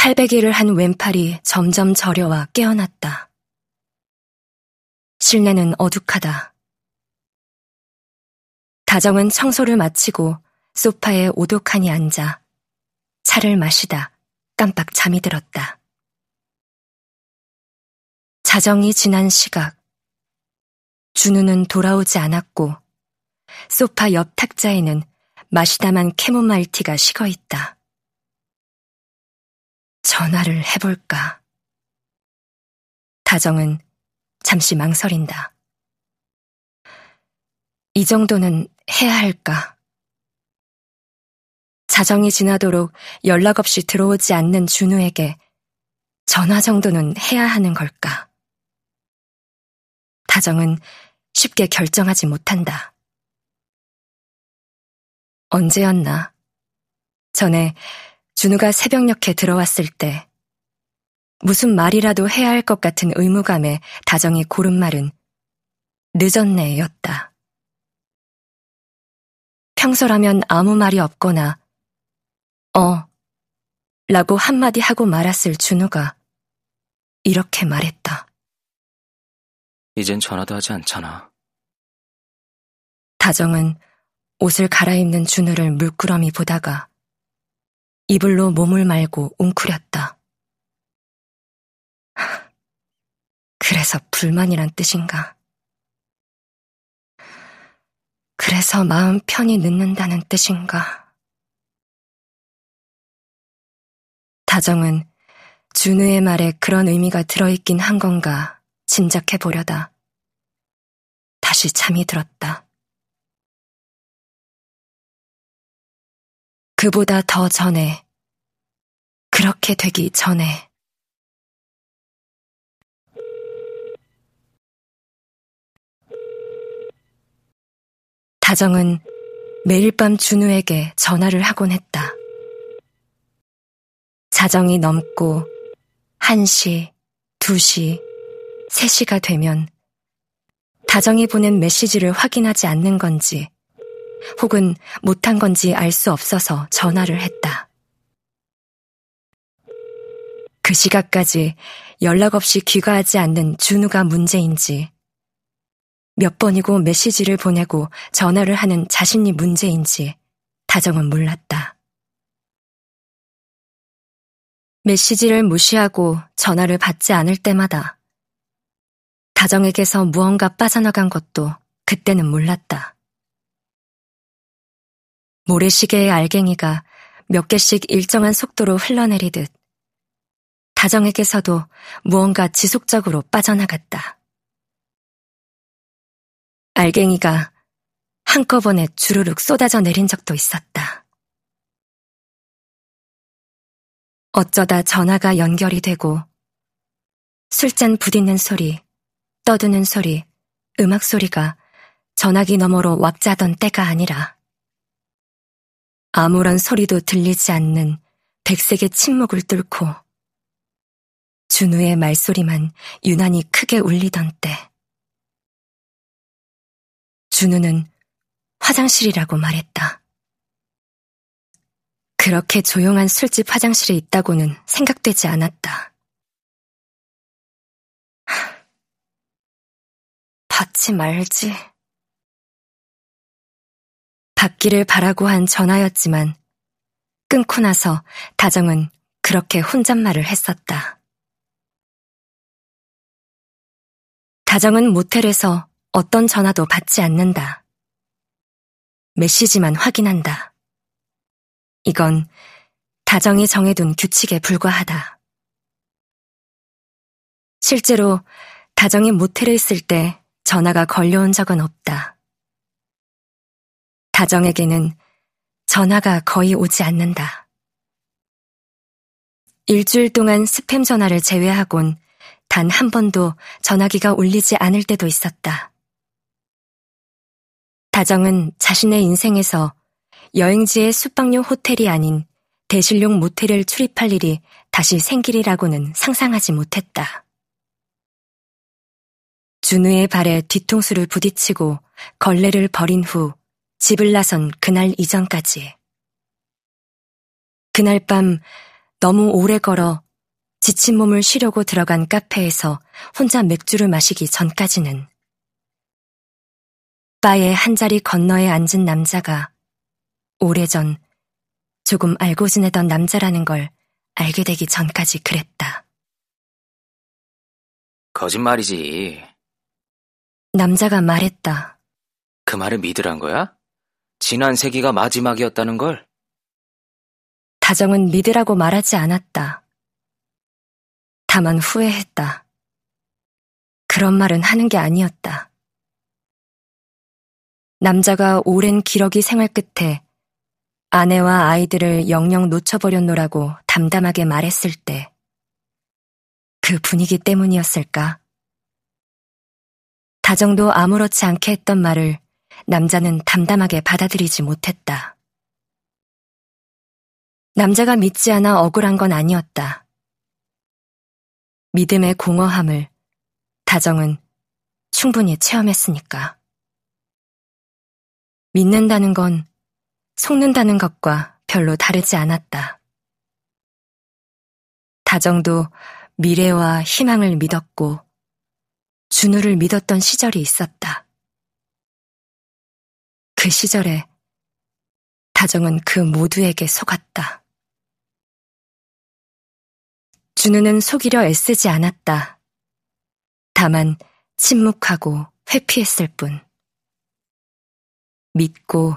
팔베개를 한 왼팔이 점점 저려와 깨어났다. 실내는 어둑하다. 다정은 청소를 마치고 소파에 오독하니 앉아 차를 마시다 깜빡 잠이 들었다. 자정이 지난 시각, 준우는 돌아오지 않았고 소파 옆 탁자에는 마시다만 캐모마일티가 식어있다. 전화를 해볼까? 다정은 잠시 망설인다. 이 정도는 해야 할까? 자정이 지나도록 연락 없이 들어오지 않는 준우에게 전화 정도는 해야 하는 걸까? 다정은 쉽게 결정하지 못한다. 언제였나? 전에 준우가 새벽녘에 들어왔을 때 무슨 말이라도 해야 할 것 같은 의무감에 다정이 고른 말은 늦었네였다. 평소라면 아무 말이 없거나 라고 한마디 하고 말았을 준우가 이렇게 말했다. 이젠 전화도 하지 않잖아. 다정은 옷을 갈아입는 준우를 물끄러미 보다가 이불로 몸을 말고 웅크렸다. 그래서 불만이란 뜻인가? 그래서 마음 편히 늦는다는 뜻인가? 다정은 준우의 말에 그런 의미가 들어있긴 한 건가 짐작해보려다 다시 잠이 들었다. 그보다 더 전에, 그렇게 되기 전에. 다정은 매일 밤 준우에게 전화를 하곤 했다. 자정이 넘고 1시, 2시, 3시가 되면 다정이 보낸 메시지를 확인하지 않는 건지 혹은 못한 건지 알 수 없어서 전화를 했다. 그 시각까지 연락 없이 귀가하지 않는 준우가 문제인지, 몇 번이고 메시지를 보내고 전화를 하는 자신이 문제인지 다정은 몰랐다. 메시지를 무시하고 전화를 받지 않을 때마다 다정에게서 무언가 빠져나간 것도 그때는 몰랐다. 모래시계의 알갱이가 몇 개씩 일정한 속도로 흘러내리듯 다정에게서도 무언가 지속적으로 빠져나갔다. 알갱이가 한꺼번에 주르륵 쏟아져 내린 적도 있었다. 어쩌다 전화가 연결이 되고 술잔 부딪는 소리, 떠드는 소리, 음악 소리가 전화기 너머로 왁자던 때가 아니라 아무런 소리도 들리지 않는 백색의 침묵을 뚫고 준우의 말소리만 유난히 크게 울리던 때, 준우는 화장실이라고 말했다. 그렇게 조용한 술집 화장실이 있다고는 생각되지 않았다. 받지 말지. 받기를 바라고 한 전화였지만 끊고 나서 다정은 그렇게 혼잣말을 했었다. 다정은 모텔에서 어떤 전화도 받지 않는다. 메시지만 확인한다. 이건 다정이 정해둔 규칙에 불과하다. 실제로 다정이 모텔에 있을 때 전화가 걸려온 적은 없다. 다정에게는 전화가 거의 오지 않는다. 일주일 동안 스팸 전화를 제외하곤 단 한 번도 전화기가 울리지 않을 때도 있었다. 다정은 자신의 인생에서 여행지의 숙박용 호텔이 아닌 대실용 모텔을 출입할 일이 다시 생기리라고는 상상하지 못했다. 준우의 발에 뒤통수를 부딪히고 걸레를 버린 후 집을 나선 그날 이전까지. 그날 밤 너무 오래 걸어 지친 몸을 쉬려고 들어간 카페에서 혼자 맥주를 마시기 전까지는 바의 한 자리 건너에 앉은 남자가 오래전 조금 알고 지내던 남자라는 걸 알게 되기 전까지 그랬다. 거짓말이지. 남자가 말했다. 그 말을 믿으란 거야? 지난 세기가 마지막이었다는 걸? 다정은 믿으라고 말하지 않았다. 다만 후회했다. 그런 말은 하는 게 아니었다. 남자가 오랜 기러기 생활 끝에 아내와 아이들을 영영 놓쳐버렸노라고 담담하게 말했을 때 그 분위기 때문이었을까? 다정도 아무렇지 않게 했던 말을 남자는 담담하게 받아들이지 못했다. 남자가 믿지 않아 억울한 건 아니었다. 믿음의 공허함을 다정은 충분히 체험했으니까. 믿는다는 건 속는다는 것과 별로 다르지 않았다. 다정도 미래와 희망을 믿었고 준우를 믿었던 시절이 있었다. 그 시절에 다정은 그 모두에게 속았다. 준우는 속이려 애쓰지 않았다. 다만 침묵하고 회피했을 뿐. 믿고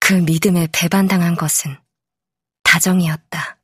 그 믿음에 배반당한 것은 다정이었다.